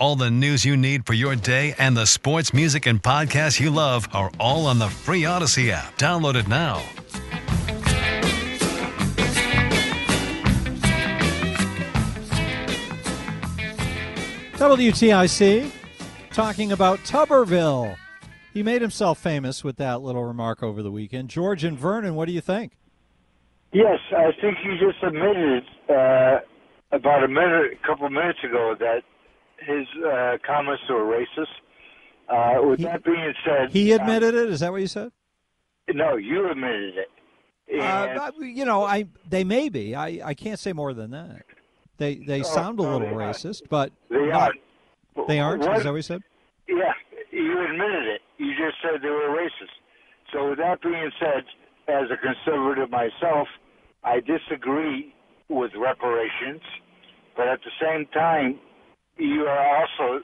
All the news you need for your day and the sports, music, and podcasts you love are all on the free Odyssey app. Download it now. WTIC talking about Tuberville. He made himself famous with that little remark over the weekend. George and Vernon, what do you think? Yes, I think you just admitted about a couple minutes ago that his comments were racist. That being said... He admitted it? Is that what you said? No, you admitted it. They may be. I can't say more than that. They sound a little racist, but... They aren't? Is that what you said? Yeah, you admitted it. You just said they were racist. So with that being said, as a conservative myself, I disagree with reparations, but at the same time, you are also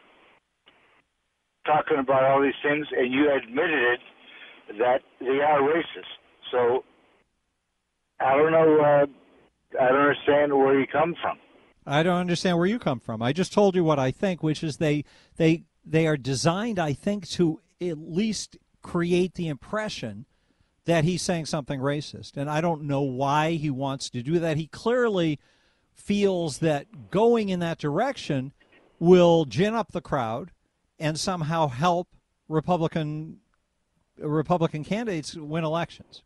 talking about all these things, and you admitted it, that they are racist. So I don't know. I don't understand where you come from. I don't understand where you come from. I just told you what I think, which is they are designed, I think, to at least create the impression that he's saying something racist. And I don't know why he wants to do that. He clearly feels that going in that direction will gin up the crowd and somehow help Republican candidates win elections.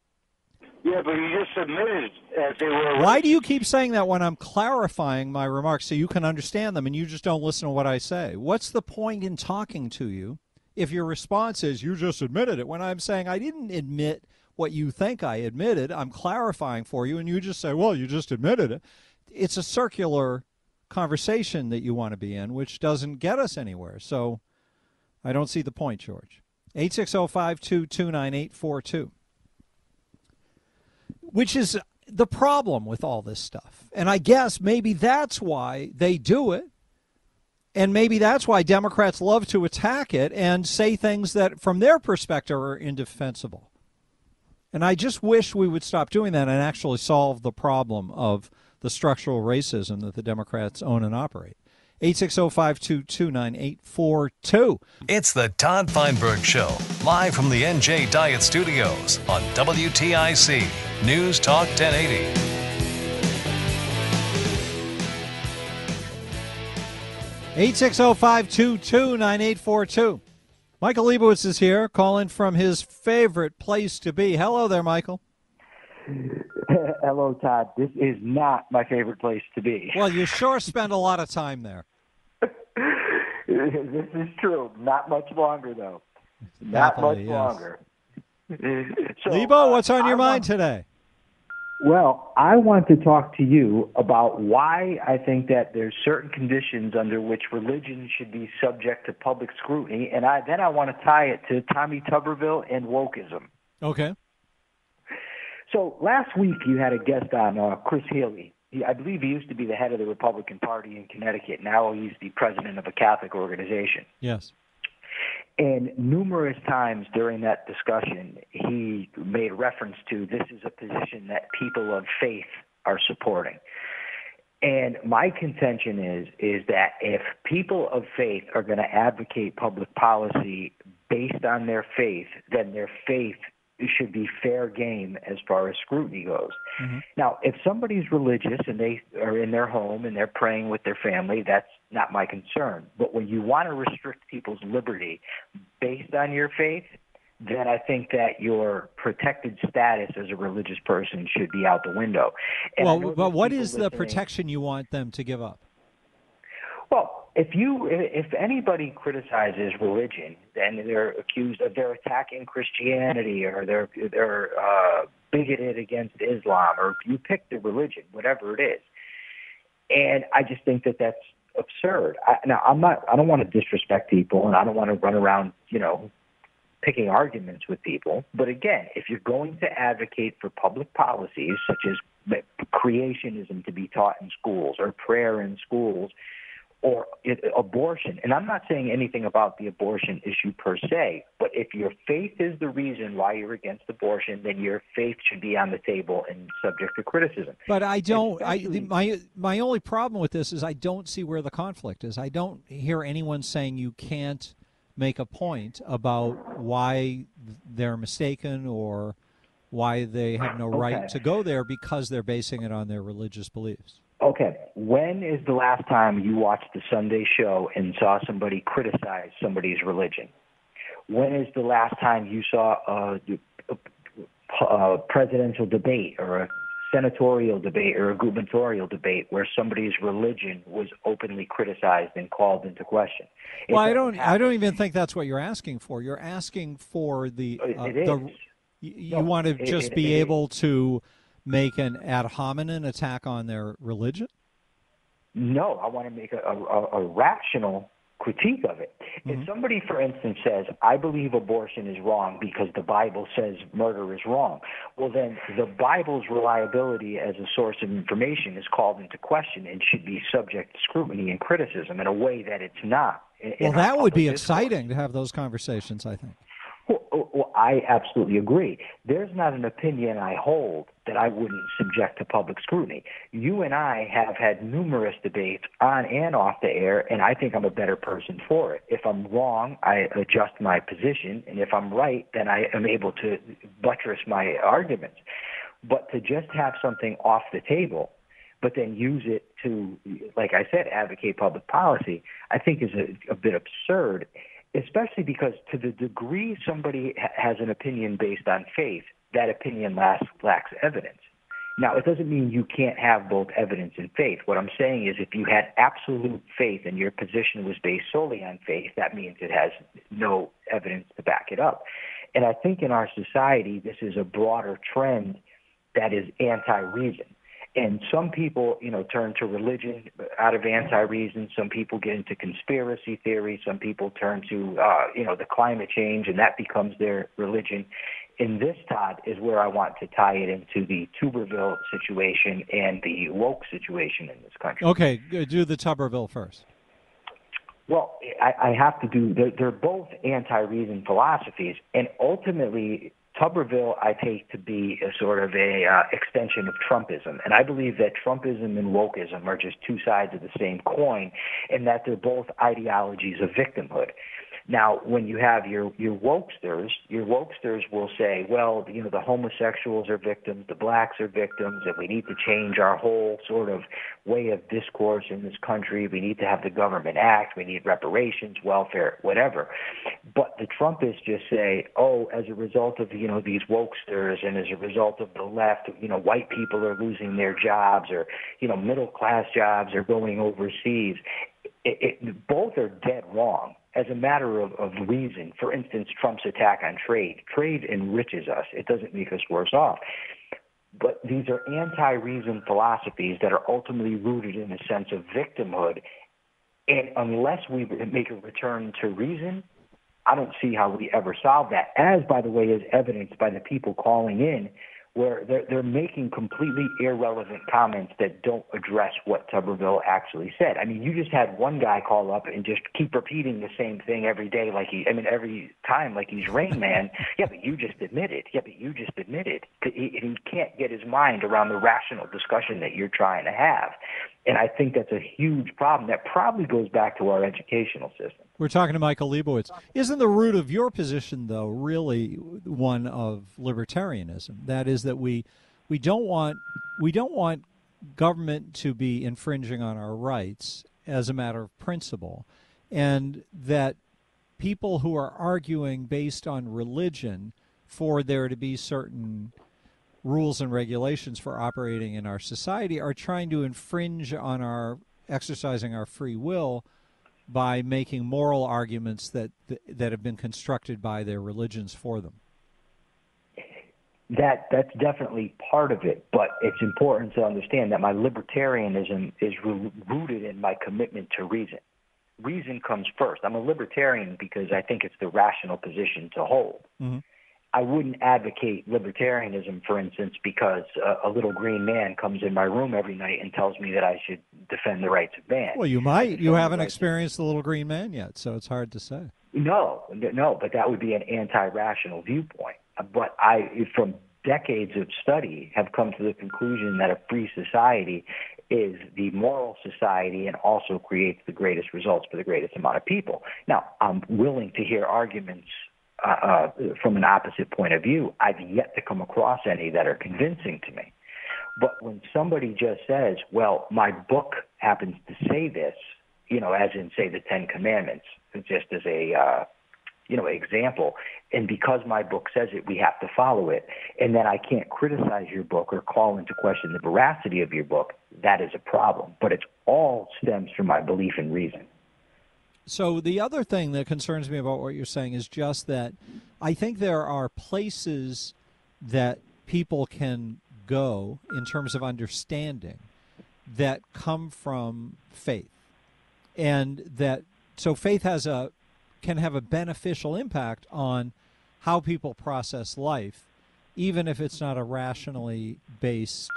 Yeah, but you just admitted that they were... Why do you keep saying that when I'm clarifying my remarks so you can understand them and you just don't listen to what I say? What's the point in talking to you if your response is, you just admitted it, when I'm saying I didn't admit what you think I admitted, I'm clarifying for you, and you just say, well, you just admitted it. It's a circular conversation that you want to be in, which doesn't get us anywhere. So I don't see the point, George. 860-522-9842. Which is the problem with all this stuff. And I guess maybe that's why they do it. And maybe that's why Democrats love to attack it and say things that from their perspective are indefensible. And I just wish we would stop doing that and actually solve the problem of the structural racism that the Democrats own and operate. 860-522-9842. It's the Todd Feinberg Show, live from the NJ Diet Studios on WTIC News Talk 1080. Michael Leibowitz is here, calling from his favorite place to be. Hello there, Michael. Hello, Todd. This is not my favorite place to be. Well, you sure spend a lot of time there. This is true. Not much longer, though. Not much longer. So, Lebo, what's on your mind today? Well, I want to talk to you about why I think that there's certain conditions under which religion should be subject to public scrutiny, and I want to tie it to Tommy Tuberville and wokeism. Okay. So last week you had a guest on, Chris Healy. I believe he used to be the head of the Republican Party in Connecticut. Now he's the president of a Catholic organization. Yes. And numerous times during that discussion, he made reference to this is a position that people of faith are supporting. And my contention is that if people of faith are going to advocate public policy based on their faith, then their faith should be fair game as far as scrutiny goes. Mm-hmm. Now, if somebody's religious and they are in their home and they're praying with their family, that's not my concern. But when you want to restrict people's liberty based on your faith, then I think that your protected status as a religious person should be out the window. And well, what is the protection you want them to give up? Well, if anybody criticizes religion, then they're accused of they're attacking Christianity or they're bigoted against Islam, or you pick the religion, whatever it is. And I just think that that's absurd. I don't want to disrespect people, and I don't want to run around, picking arguments with people. But again, if you're going to advocate for public policies such as creationism to be taught in schools or prayer in schools or abortion, and I'm not saying anything about the abortion issue per se, but if your faith is the reason why you're against abortion, then your faith should be on the table and subject to criticism. But my only problem with this is I don't see where the conflict is. I don't hear anyone saying you can't make a point about why they're mistaken or why they have no right to go there because they're basing it on their religious beliefs. Okay. When is the last time you watched the Sunday show and saw somebody criticize somebody's religion? When is the last time you saw a presidential debate or a senatorial debate or a gubernatorial debate where somebody's religion was openly criticized and called into question? Well, I don't even think that's what you're asking for. You're asking for you want to be able to make an ad hominem attack on their religion? No, I want to make a rational critique of it. Mm-hmm. If somebody, for instance, says, I believe abortion is wrong because the Bible says murder is wrong, well, then the Bible's reliability as a source of information is called into question and should be subject to scrutiny and criticism in a way that it's not. Well, that would be exciting to have those conversations, I think. Well, I absolutely agree. There's not an opinion I hold that I wouldn't subject to public scrutiny. You and I have had numerous debates on and off the air, and I think I'm a better person for it. If I'm wrong, I adjust my position, and if I'm right, then I am able to buttress my arguments. But to just have something off the table, but then use it to, like I said, advocate public policy, I think is a bit absurd. Especially because to the degree somebody has an opinion based on faith, that opinion lacks evidence. Now, it doesn't mean you can't have both evidence and faith. What I'm saying is if you had absolute faith and your position was based solely on faith, that means it has no evidence to back it up. And I think in our society, this is a broader trend that is anti-reason. And some people, turn to religion out of anti-reason. Some people get into conspiracy theory. Some people turn to, the climate change, and that becomes their religion. And this, Todd, is where I want to tie it into the Tuberville situation and the woke situation in this country. Okay, do the Tuberville first. Well, I have to do – they're both anti-reason philosophies, and ultimately – Tuberville, I take to be a sort of a extension of Trumpism, and I believe that Trumpism and wokeism are just two sides of the same coin, and that they're both ideologies of victimhood. Now, when you have your wokesters will say, well, the homosexuals are victims, the blacks are victims, and we need to change our whole sort of way of discourse in this country. We need to have the government act. We need reparations, welfare, whatever. But the Trumpists just say, oh, as a result of, these wokesters and as a result of the left, white people are losing their jobs or, middle-class jobs are going overseas. Both are dead wrong. As a matter of reason, for instance, Trump's attack on trade. Trade enriches us. It doesn't make us worse off. But these are anti-reason philosophies that are ultimately rooted in a sense of victimhood. And unless we make a return to reason, I don't see how we ever solve that, as, by the way, is evidenced by the people calling in where they're making completely irrelevant comments that don't address what Tuberville actually said. I mean, you just had one guy call up and just keep repeating the same thing every day, every time, like he's Rain Man. Yeah, but you just admitted. Yeah, but you just admitted. He can't get his mind around the rational discussion that you're trying to have. And I think that's a huge problem that probably goes back to our educational system. We're talking to Michael Leibowitz. Isn't the root of your position, though, really one of libertarianism? That is that we don't want government to be infringing on our rights as a matter of principle, and that people who are arguing based on religion for there to be certain rules and regulations for operating in our society are trying to infringe on our exercising our free will by making moral arguments that have been constructed by their religions for them. That's definitely part of it, but it's important to understand that my libertarianism is rooted in my commitment to reason. Reason comes first. I'm a libertarian because I think it's the rational position to hold. Mm-hmm. I wouldn't advocate libertarianism, for instance, because a little green man comes in my room every night and tells me that I should defend the rights of man. Well, you might. You haven't experienced the little green man yet, so it's hard to say. No, but that would be an anti-rational viewpoint. But I, from decades of study, have come to the conclusion that a free society is the moral society and also creates the greatest results for the greatest amount of people. Now, I'm willing to hear arguments from an opposite point of view. I've yet to come across any that are convincing to me. But when somebody just says, well, my book happens to say this, as in, say, the Ten Commandments, just as a, example, and because my book says it, we have to follow it, and then I can't criticize your book or call into question the veracity of your book, that is a problem. But it all stems from my belief in reason. So the other thing that concerns me about what you're saying is just that I think there are places that people can go in terms of understanding that come from faith. And that so faith can have a beneficial impact on how people process life, even if it's not a rationally based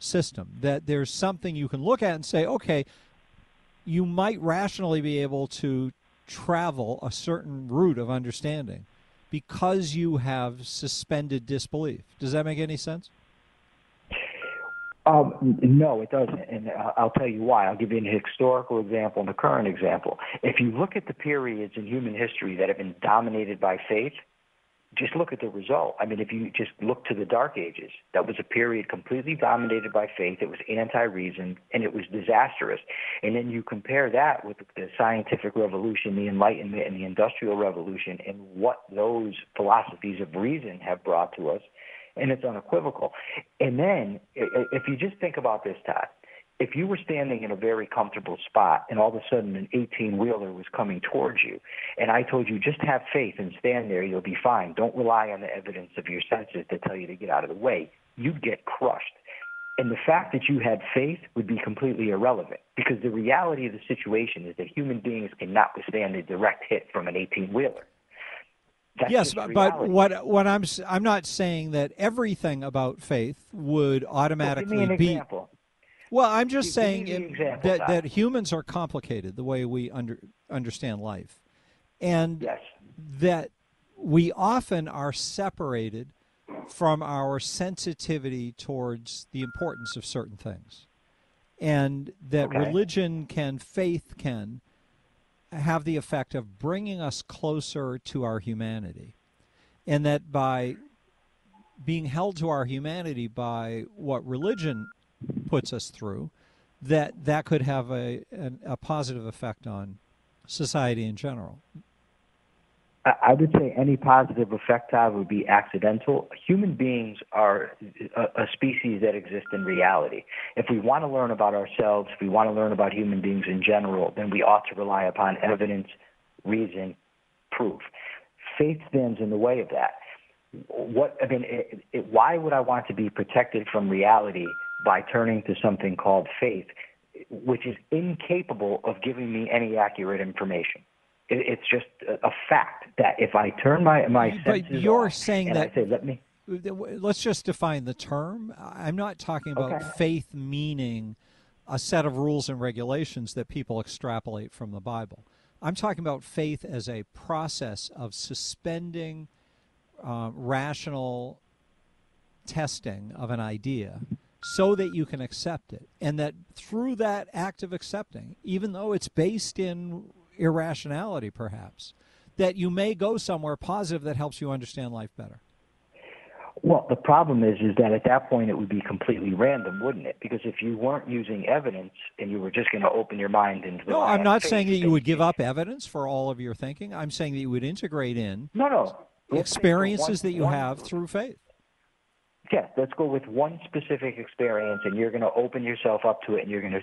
system. That there's something you can look at and say, okay, you might rationally be able to travel a certain route of understanding because you have suspended disbelief. Does that make any sense? No, it doesn't, and I'll tell you why. I'll give you an historical example and a current example. If you look at the periods in human history that have been dominated by faith, just look at the result. I mean, if you just look to the Dark Ages, that was a period completely dominated by faith. It was anti-reason, and it was disastrous. And then you compare that with the scientific revolution, the Enlightenment, and the Industrial Revolution, and what those philosophies of reason have brought to us, and it's unequivocal. And then if you just think about this, Todd, if you were standing in a very comfortable spot and all of a sudden an 18-wheeler was coming towards you, and I told you just have faith and stand there, you'll be fine. Don't rely on the evidence of your senses to tell you to get out of the way. You'd get crushed. And the fact that you had faith would be completely irrelevant because the reality of the situation is that human beings cannot withstand a direct hit from an 18-wheeler. That's yes, but what I'm not saying that everything about faith would automatically well, give me an be. Example. Well, I'm just saying that humans are complicated the way we understand life, and yes, that we often are separated from our sensitivity towards the importance of certain things, and that religion can, faith can, have the effect of bringing us closer to our humanity, and that by being held to our humanity by what religion puts us through, that could have a positive effect on society in general. I would say any positive effect would be accidental. Human beings are a species that exists in reality. If we want to learn about ourselves, if we want to learn about human beings in general, then we ought to rely upon evidence, reason, proof. Faith stands in the way of that. Why would I want to be protected from reality by turning to something called faith, which is incapable of giving me any accurate information? It's just a fact that if I turn my senses but you're off saying and that, I say, let's just define the term. I'm not talking about faith meaning a set of rules and regulations that people extrapolate from the Bible. I'm talking about faith as a process of suspending rational testing of an idea so that you can accept it. And that through that act of accepting, even though it's based in irrationality perhaps, that you may go somewhere positive that helps you understand life better. Well, the problem is that at that point it would be completely random, wouldn't it? Because if you weren't using evidence and you were just going to open your mind into the... No, I'm not saying that you would give up evidence for all of your thinking. I'm saying that you would integrate in experiences that you have through faith. Yeah, let's go with one specific experience, and you're going to open yourself up to it, and you're going to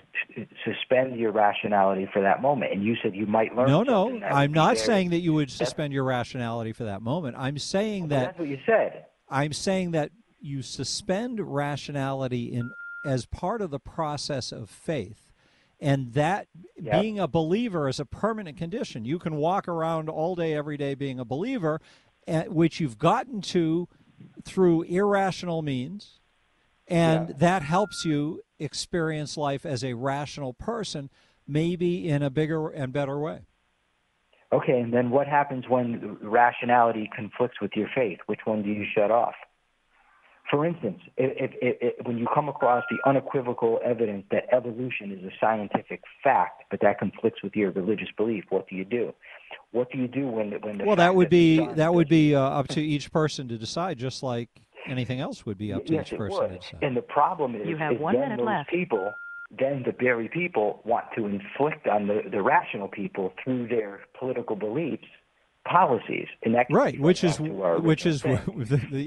suspend your rationality for that moment. And you said you might learn. No, I'm not saying that you would suspend your rationality for that moment. I'm saying that... That's what you said. I'm saying that you suspend rationality in as part of the process of faith, and that being a believer is a permanent condition. You can walk around all day, every day being a believer, at which you've gotten to through irrational means, and that helps you experience life as a rational person, maybe in a bigger and better way. Okay, and then what happens when rationality conflicts with your faith? Which one do you shut off? For instance, when you come across the unequivocal evidence that evolution is a scientific fact, but that conflicts with your religious belief, what do you do? What do you do when the well, that would be up to each person to decide, just like anything else would be up to each person to decide. And the problem is, you have 1 minute left. Then the very people want to inflict on the rational people through their political beliefs policies, and that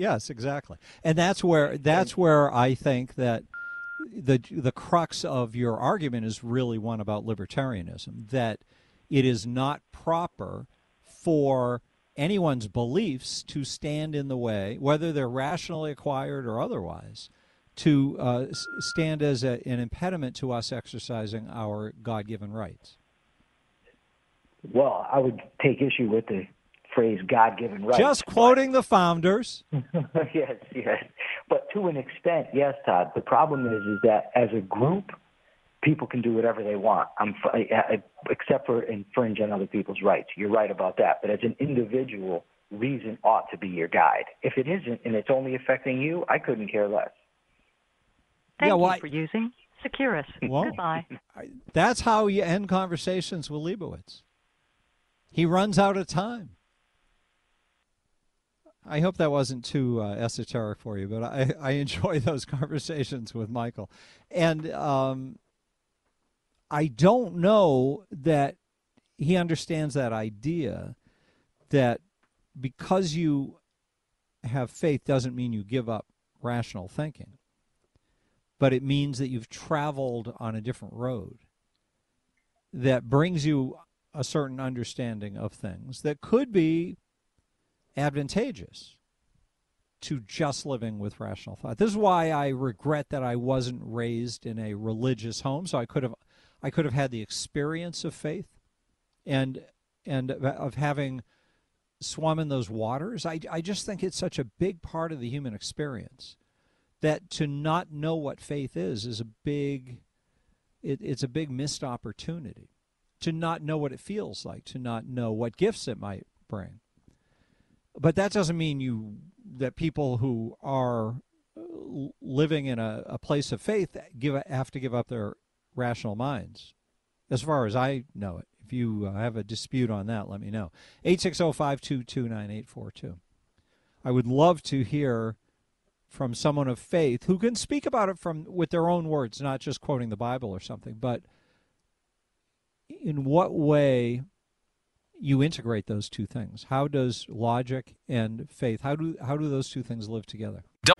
yes, exactly, and that's where I think that the crux of your argument is really one about libertarianism, that it is not proper for anyone's beliefs to stand in the way, whether they're rationally acquired or otherwise, to stand as an impediment to us exercising our God-given rights. Well, I would take issue with the phrase God-given rights. Just quoting the founders. Yes. But to an extent, yes, Todd. The problem is that as a group, people can do whatever they want, except for infringe on other people's rights. You're right about that. But as an individual, reason ought to be your guide. If it isn't and it's only affecting you, I couldn't care less. Thank you for using Securus. Whoa. Goodbye. That's how you end conversations with Leibowitz. He runs out of time. I hope that wasn't too esoteric for you, but I enjoy those conversations with Michael. And I don't know that he understands that idea that because you have faith doesn't mean you give up rational thinking. But it means that you've traveled on a different road that brings you a certain understanding of things that could be advantageous to just living with rational thought. This is why I regret that I wasn't raised in a religious home, so I could have had the experience of faith and of having swum in those waters. I just think it's such a big part of the human experience that to not know what faith is it's a big missed opportunity. To not know what it feels like, to not know what gifts it might bring. But that doesn't mean that people who are living in a place of faith have to give up their rational minds, as far as I know it. If you have a dispute on that, let me know. 860-522-9842. I would love to hear from someone of faith who can speak about it with their own words, not just quoting the Bible or something, but in what way you integrate those two things. How does logic and faith, how do those two things live together?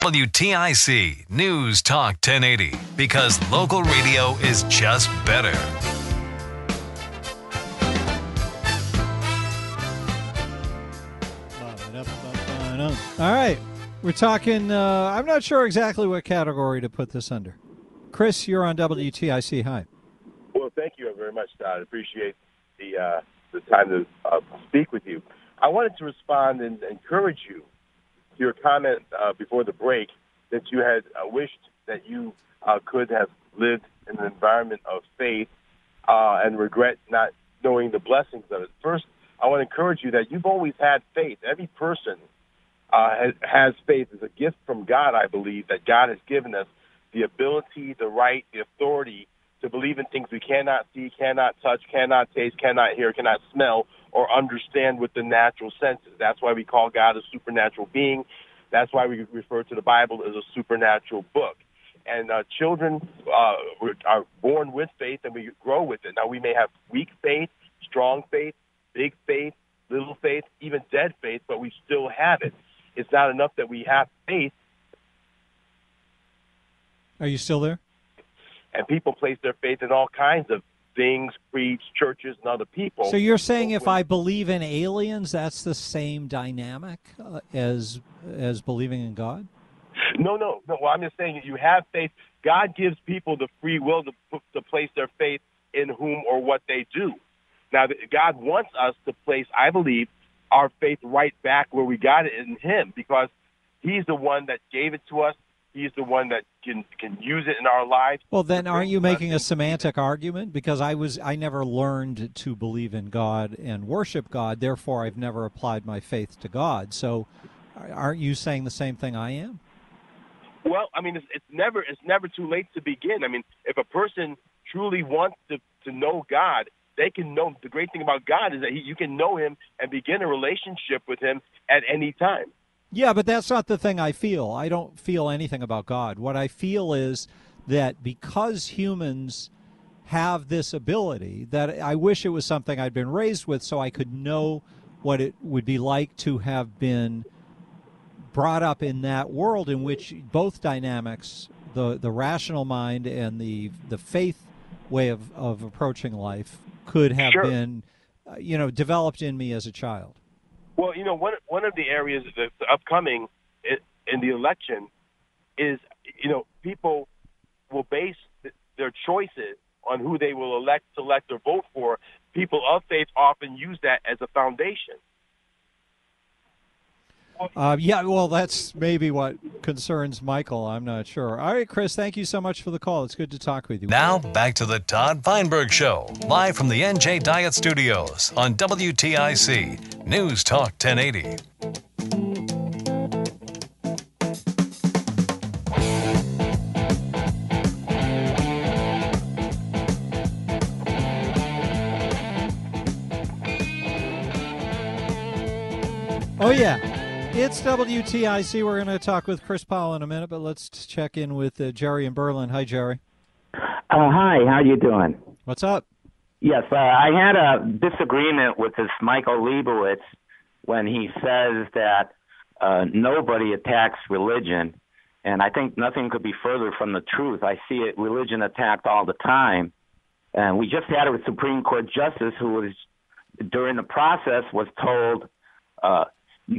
WTIC News Talk 1080, because local radio is just better. All right, we're talking, I'm not sure exactly what category to put this under. Chris, you're on WTIC. Hi. Well, thank you very much, Todd. I appreciate the time to speak with you. I wanted to respond and encourage you. Your comment before the break that you had wished that you could have lived in an environment of faith and regret not knowing the blessings of it. First, I want to encourage you that you've always had faith. Every person has faith. It's a gift from God, I believe, that God has given us the ability, the right, the authority to believe in things we cannot see, cannot touch, cannot taste, cannot hear, cannot smell, or understand with the natural senses. That's why we call God a supernatural being. That's why we refer to the Bible as a supernatural book. And children are born with faith, and we grow with it. Now, we may have weak faith, strong faith, big faith, little faith, even dead faith, but we still have it. It's not enough that we have faith. Are you still there? And people place their faith in all kinds of things, creeds, churches, and other people. So you're saying if I believe in aliens, that's the same dynamic as believing in God? No. Well, I'm just saying you have faith. God gives people the free will to place their faith in whom or what they do. Now, God wants us to place, I believe, our faith right back where we got it in Him, because He's the one that gave it to us. He's the one that can use it in our lives. Well, then aren't you making a semantic argument? Because I never learned to believe in God and worship God, therefore I've never applied my faith to God. So aren't you saying the same thing I am? Well, I mean, it's never too late to begin. I mean, if a person truly wants to know God, they can know. The great thing about God is that you can know Him and begin a relationship with Him at any time. Yeah, but that's not the thing I feel. I don't feel anything about God. What I feel is that because humans have this ability, that I wish it was something I'd been raised with so I could know what it would be like to have been brought up in that world in which both dynamics, the rational mind and the faith way of approaching life, could have Sure. been developed in me as a child. Well, one of the areas that's upcoming in the election is, people will base their choices on who they will elect, select, or vote for. People of faith often use that as a foundation. Well, that's maybe what concerns Michael. I'm not sure. All right, Chris, thank you so much for the call. It's good to talk with you. Now, back to the Todd Feinberg Show, live from the NJ Diet Studios on WTIC. News Talk 1080. Oh, yeah. It's WTIC. We're going to talk with Chris Powell in a minute, but let's check in with Jerry in Berlin. Hi, Jerry. Hi. How you doing? What's up? Yes, I had a disagreement with this Michael Leibowitz when he says that nobody attacks religion, and I think nothing could be further from the truth. I see religion attacked all the time, and we just had a Supreme Court justice who was, during the process, was told,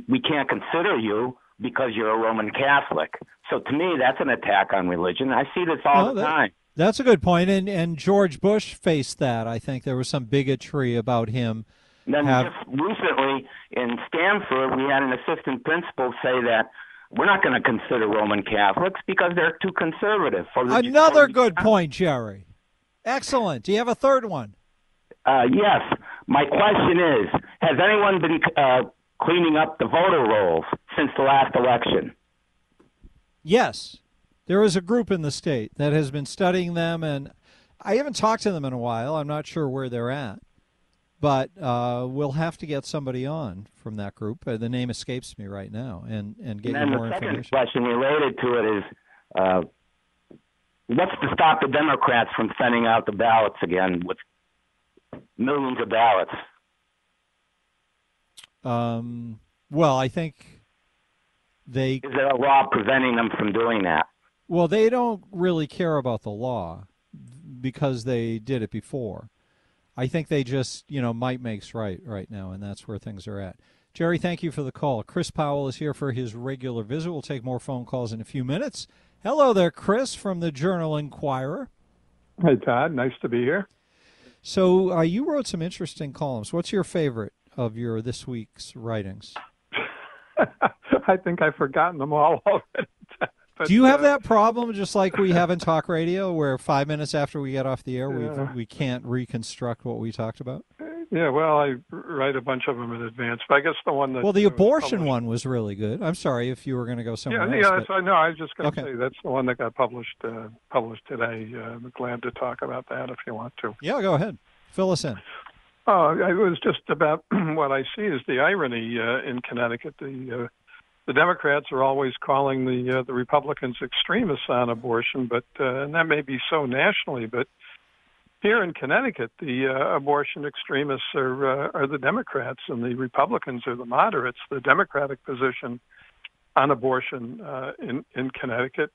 we can't consider you because you're a Roman Catholic. So to me, that's an attack on religion. I see this all the time. That's a good point, and George Bush faced that. I think there was some bigotry about him. Then just recently in Stanford, we had an assistant principal say that We're not going to consider Roman Catholics because they're too conservative. Another good point, Jerry. Excellent. Do you have a third one? Yes. My question is, has anyone been cleaning up the voter rolls since the last election? Yes. There is a group in the state that has been studying them, and I haven't talked to them in a while. I'm not sure where they're at. But we'll have to get somebody on from that group. The name escapes me right now, and get you more information. The second question related to it is, what's to stop the Democrats from sending out the ballots again with millions of ballots? Well, I think they... Is there a law preventing them from doing that? Well, they don't really care about the law because they did it before. I think they just, might makes right now, and that's where things are at. Jerry, thank you for the call. Chris Powell is here for his regular visit. We'll take more phone calls in a few minutes. Hello there, Chris, from the Journal Inquirer. Hey, Todd. Nice to be here. So you wrote some interesting columns. What's your favorite of your this week's writings? I think I've forgotten them all already. But, do you have that problem, just like we have in talk radio, where 5 minutes after we get off the air, we can't reconstruct what we talked about? Yeah, well, I write a bunch of them in advance, but I guess the one that... Well, the abortion one was really good. I'm sorry if you were going to go somewhere else. Yeah, I was just going to say that's the one that got published today. I'm glad to talk about that if you want to. Yeah, go ahead. Fill us in. It was just about what I see is the irony in Connecticut, the Democrats are always calling the Republicans extremists on abortion, but and that may be so nationally, but here in Connecticut, the abortion extremists are the Democrats, and the Republicans are the moderates. The Democratic position on abortion in Connecticut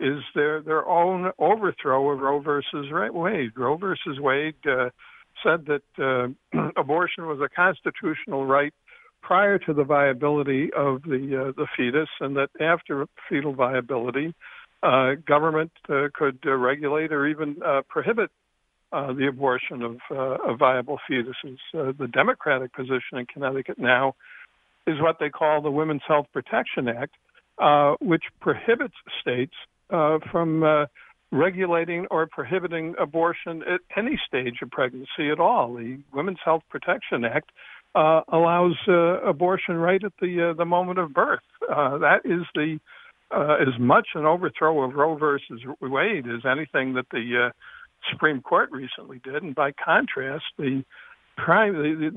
is their own overthrow of Roe versus Wade. Roe versus Wade said that abortion was a constitutional right prior to the viability of the fetus, and that after fetal viability, government could regulate or even prohibit the abortion of viable fetuses. The Democratic position in Connecticut now is what they call the Women's Health Protection Act, which prohibits states from regulating or prohibiting abortion at any stage of pregnancy at all. The Women's Health Protection Act allows abortion right at the moment of birth. That is as much an overthrow of Roe versus Wade as anything that the Supreme Court recently did. And by contrast, the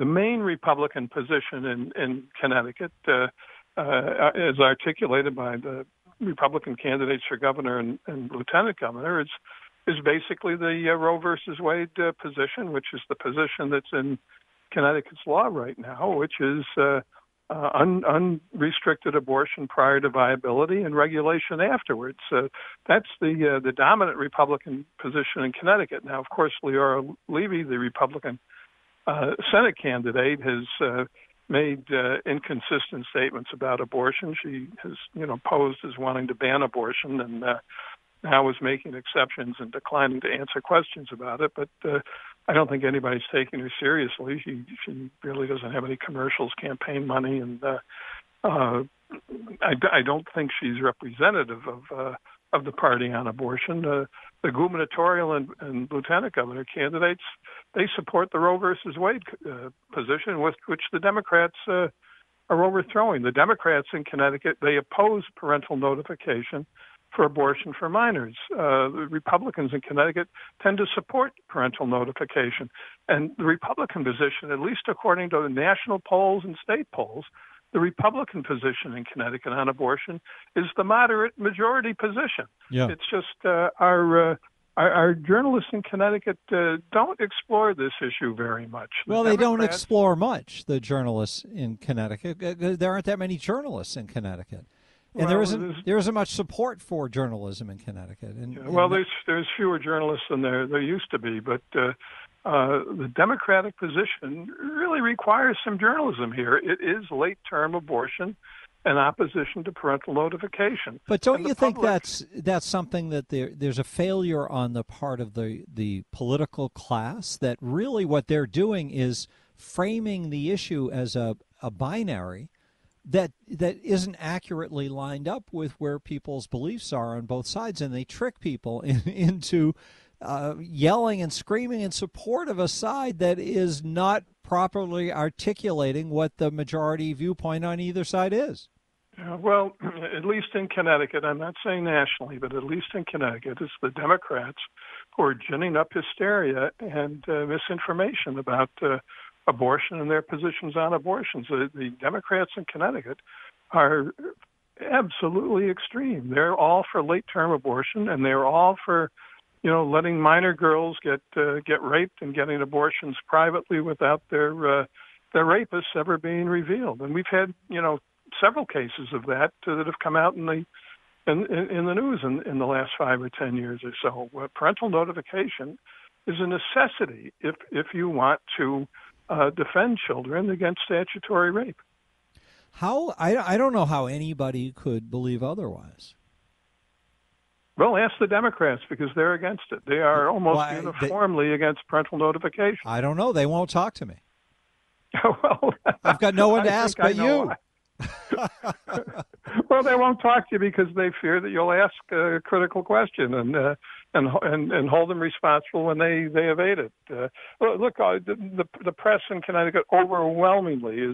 main Republican position in Connecticut, as articulated by the Republican candidates for governor and lieutenant governor, is basically the Roe versus Wade position, which is the position that's in Connecticut's law right now, which is unrestricted abortion prior to viability and regulation afterwards. That's the dominant Republican position in Connecticut. Now, of course, Leora Levy, the Republican Senate candidate, has made inconsistent statements about abortion. She has, posed as wanting to ban abortion and now is making exceptions and declining to answer questions about it. But I don't think anybody's taking her seriously. She really doesn't have any commercials, campaign money, and I don't think she's representative of the party on abortion. The gubernatorial and lieutenant governor candidates, they support the Roe versus Wade position, with which the Democrats are overthrowing. The Democrats in Connecticut, they oppose parental notification for abortion for minors. The Republicans in Connecticut tend to support parental notification. And the Republican position, at least according to the national polls and state polls, the Republican position in Connecticut on abortion is the moderate majority position. Yeah. It's just our journalists in Connecticut don't explore this issue very much. Well, they don't explore much, the journalists in Connecticut. There aren't that many journalists in Connecticut. And there isn't much support for journalism in Connecticut. There's fewer journalists than there used to be, but the Democratic position really requires some journalism here. It is late-term abortion and opposition to parental notification. But don't you think that's something that there's a failure on the part of the political class, that really what they're doing is framing the issue as a binary that isn't accurately lined up with where people's beliefs are on both sides, and they trick people into yelling and screaming in support of a side that is not properly articulating what the majority viewpoint on either side is. Well, at least in Connecticut, I'm not saying nationally, but at least in Connecticut, it's the Democrats who are ginning up hysteria and misinformation about abortion and their positions on abortions. The Democrats in Connecticut are absolutely extreme. They're all for late-term abortion, and they're all for, letting minor girls get raped and getting abortions privately without their rapists ever being revealed. And we've had, several cases of that that have come out in the news in the last 5 or 10 years or so. Parental notification is a necessity if you want to defend children against statutory rape. How I don't know how anybody could believe otherwise. Well, ask the Democrats, because they're against it. They are almost uniformly against parental notification. I don't know. They won't talk to me. Well, I've got no one to ask but you. Well, they won't talk to you because they fear that you'll ask a critical question and hold them responsible when they evade it. Look, the press in Connecticut overwhelmingly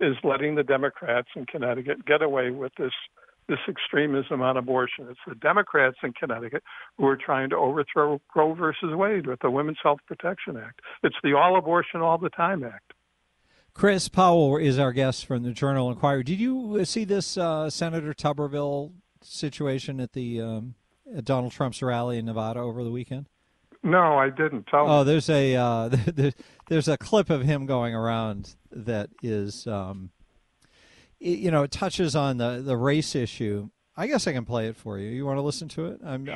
is letting the Democrats in Connecticut get away with this extremism on abortion. It's the Democrats in Connecticut who are trying to overthrow Roe versus Wade with the Women's Health Protection Act. It's the All Abortion All the Time Act. Chris Powell is our guest from the Journal Inquirer. Did you see this Senator Tuberville situation at the at Donald Trump's rally in Nevada over the weekend? No, I didn't. There's a there's a clip of him going around that is, it touches on the race issue. I guess I can play it for you. You want to listen to it? Sure. I'm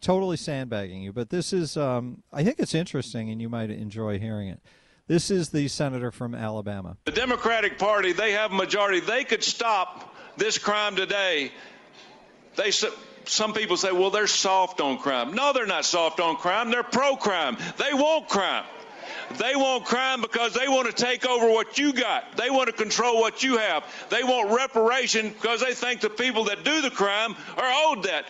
totally sandbagging you, but this is I think it's interesting, and you might enjoy hearing it. This is the senator from Alabama. The Democratic Party, they have a majority. They could stop this crime today. Some people say, well, they're soft on crime. No, they're not soft on crime. They're pro-crime. They want crime. They want crime because they want to take over what you got. They want to control what you have. They want reparation because they think the people that do the crime are owed that.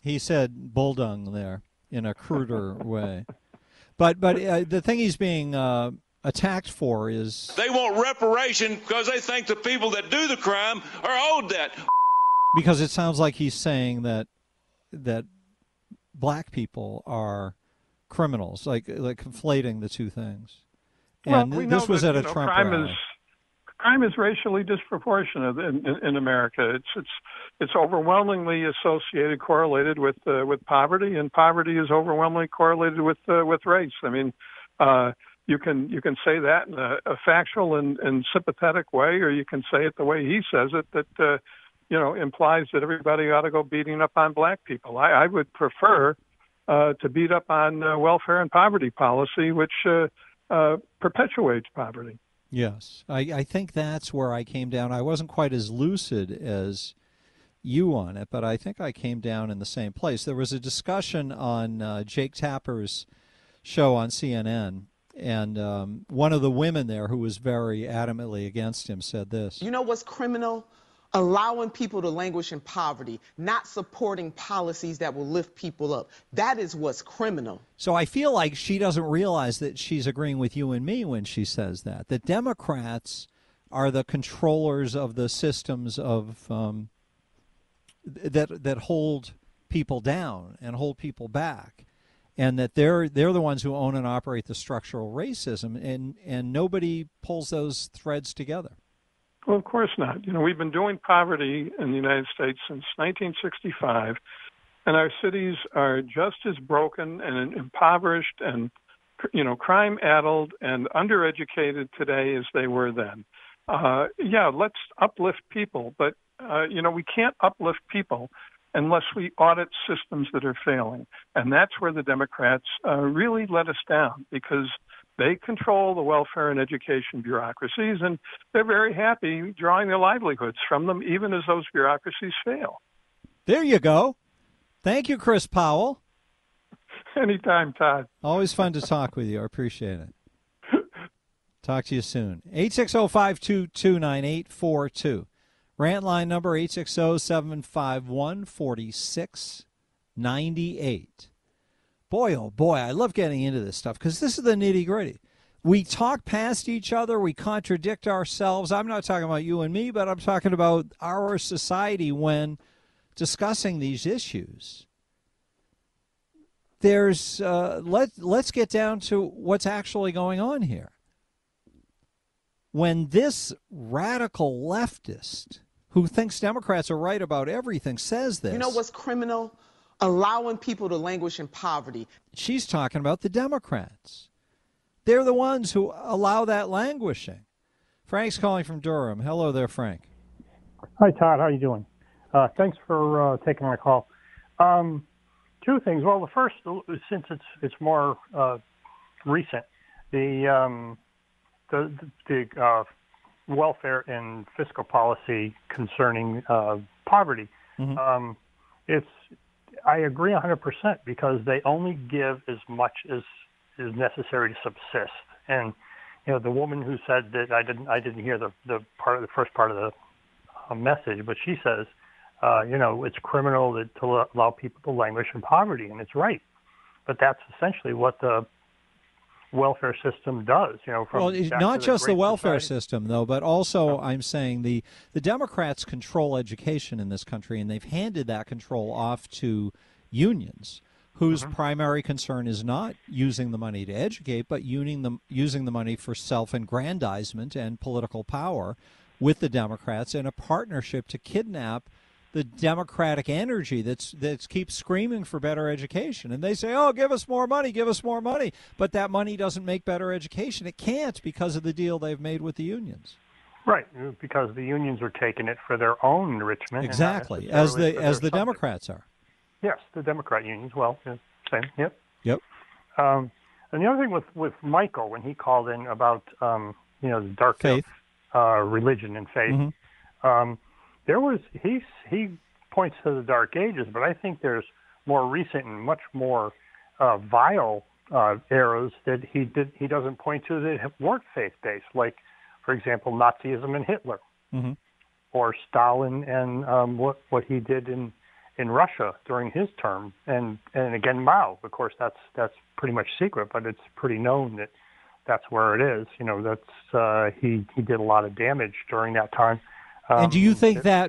He said bulldung there in a cruder way. But the thing he's being attacked for is... They want reparation because they think the people that do the crime are owed that. Because it sounds like he's saying that black people are criminals, like conflating the two things. And well, this was at a Trump rally. Crime is racially disproportionate in America. It's overwhelmingly correlated with poverty, and poverty is overwhelmingly correlated with race. I mean, you can say that in a factual and sympathetic way, or you can say it the way he says it, that implies that everybody ought to go beating up on black people. I would prefer to beat up on welfare and poverty policy, which perpetuates poverty. Yes, I think that's where I came down. I wasn't quite as lucid as you on it, but I think I came down in the same place. There was a discussion on Jake Tapper's show on CNN, and one of the women there who was very adamantly against him said this. You know what's criminal? Allowing people to languish in poverty, not supporting policies that will lift people up. That is what's criminal. So I feel like she doesn't realize that she's agreeing with you and me when she says that. The Democrats are the controllers of the systems of that hold people down and hold people back, and that they're the ones who own and operate the structural racism, and nobody pulls those threads together. Well, of course not. We've been doing poverty in the United States since 1965, and our cities are just as broken and impoverished and, crime-addled and undereducated today as they were then. Let's uplift people, but, we can't uplift people unless we audit systems that are failing. And that's where the Democrats really let us down, because they control the welfare and education bureaucracies, and they're very happy drawing their livelihoods from them, even as those bureaucracies fail. There you go. Thank you, Chris Powell. Anytime, Todd. Always fun to talk with you. I appreciate it. Talk to you soon. 860-522-9842. Rant line number 860-751-4698. Boy, oh boy, I love getting into this stuff because this is the nitty-gritty. We talk past each other. We contradict ourselves. I'm not talking about you and me, but I'm talking about our society when discussing these issues. There's let's get down to what's actually going on here. When this radical leftist who thinks Democrats are right about everything says this. You know what's criminal? Allowing people to languish in poverty. She's talking about the Democrats. They're the ones who allow that languishing. Frank's calling from Durham. Hello there, Frank. Hi, Todd. How are you doing? Thanks for taking my call. Two things. Well, the first, since it's more recent, the welfare and fiscal policy concerning poverty. Mm-hmm. I agree 100% because they only give as much as is necessary to subsist. And the woman who said that I didn't hear the first part of the message, but she says, it's criminal to allow people to languish in poverty, and it's right. But that's essentially what the welfare system does. Not just the welfare system though, but also I'm saying the Democrats control education in this country, and they've handed that control off to unions, whose primary concern is not using the money to educate, but using the money for self-aggrandizement and political power with the Democrats in a partnership to kidnap the Democratic energy that keeps screaming for better education. And they say, oh, give us more money. But that money doesn't make better education. It can't because of the deal they've made with the unions. Right, because the unions are taking it for their own enrichment. Exactly, as the Democrats are. Yes, the Democrat unions. Well, same. Yep. And the other thing with Michael, when he called in about the dark faith, religion and faith, he points to the Dark Ages, but I think there's more recent and much more vile eras that he doesn't point to that weren't faith-based, like, for example, Nazism and Hitler, or Stalin and what he did in Russia during his term, and again Mao. Of course, that's pretty much secret, but it's pretty known that that's where it is. That's he did a lot of damage during that time. And do you think are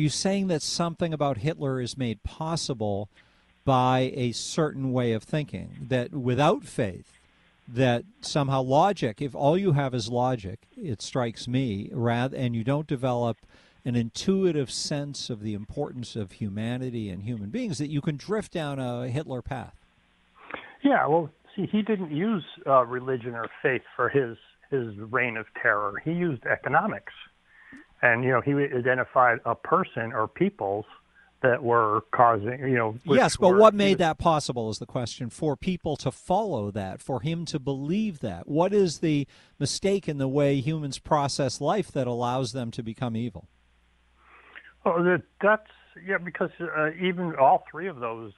you saying that something about Hitler is made possible by a certain way of thinking, that without faith, that somehow logic, if all you have is logic, it strikes me, and you don't develop an intuitive sense of the importance of humanity and human beings, that you can drift down a Hitler path? Yeah, well, see, he didn't use religion or faith for his reign of terror. He used economics. And, he identified a person or peoples that were causing, Yes, but what made that possible is the question, for people to follow that, for him to believe that. What is the mistake in the way humans process life that allows them to become evil? Oh, because even all three of those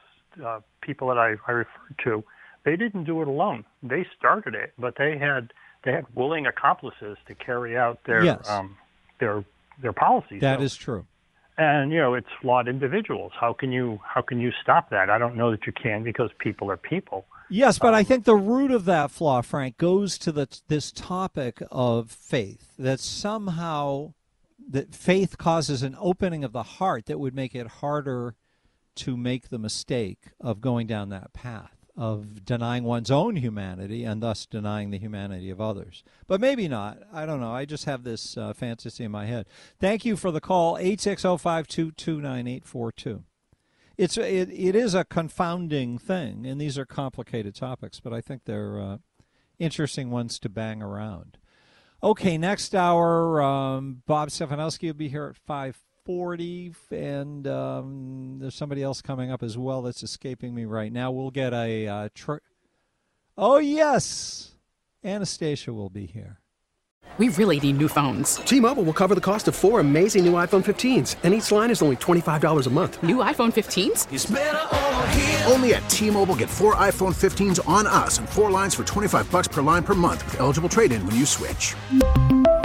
people that I referred to, they didn't do it alone. They started it, but they had willing accomplices to carry out their policies. That is true. And it's flawed individuals. How can you stop that? I don't know that you can, because people are people. Yes, but I think the root of that flaw, Frank, goes to this topic of faith. That somehow, that faith causes an opening of the heart that would make it harder to make the mistake of going down that path, of denying one's own humanity and thus denying the humanity of others. But maybe not. I don't know. I just have this fantasy in my head. Thank you for the call, 860-522-9842. It is a confounding thing, and these are complicated topics, but I think they're interesting ones to bang around. Okay, next hour, Bob Stefanowski will be here at 5:40, and there's somebody else coming up as well that's escaping me right now. We'll get a Oh, yes! Anastasia will be here. We really need new phones. T-Mobile will cover the cost of four amazing new iPhone 15s, and each line is only $25 a month. New iPhone 15s? It's better over here. Only at T-Mobile, get four iPhone 15s on us and four lines for $25 per line per month with eligible trade-in when you switch.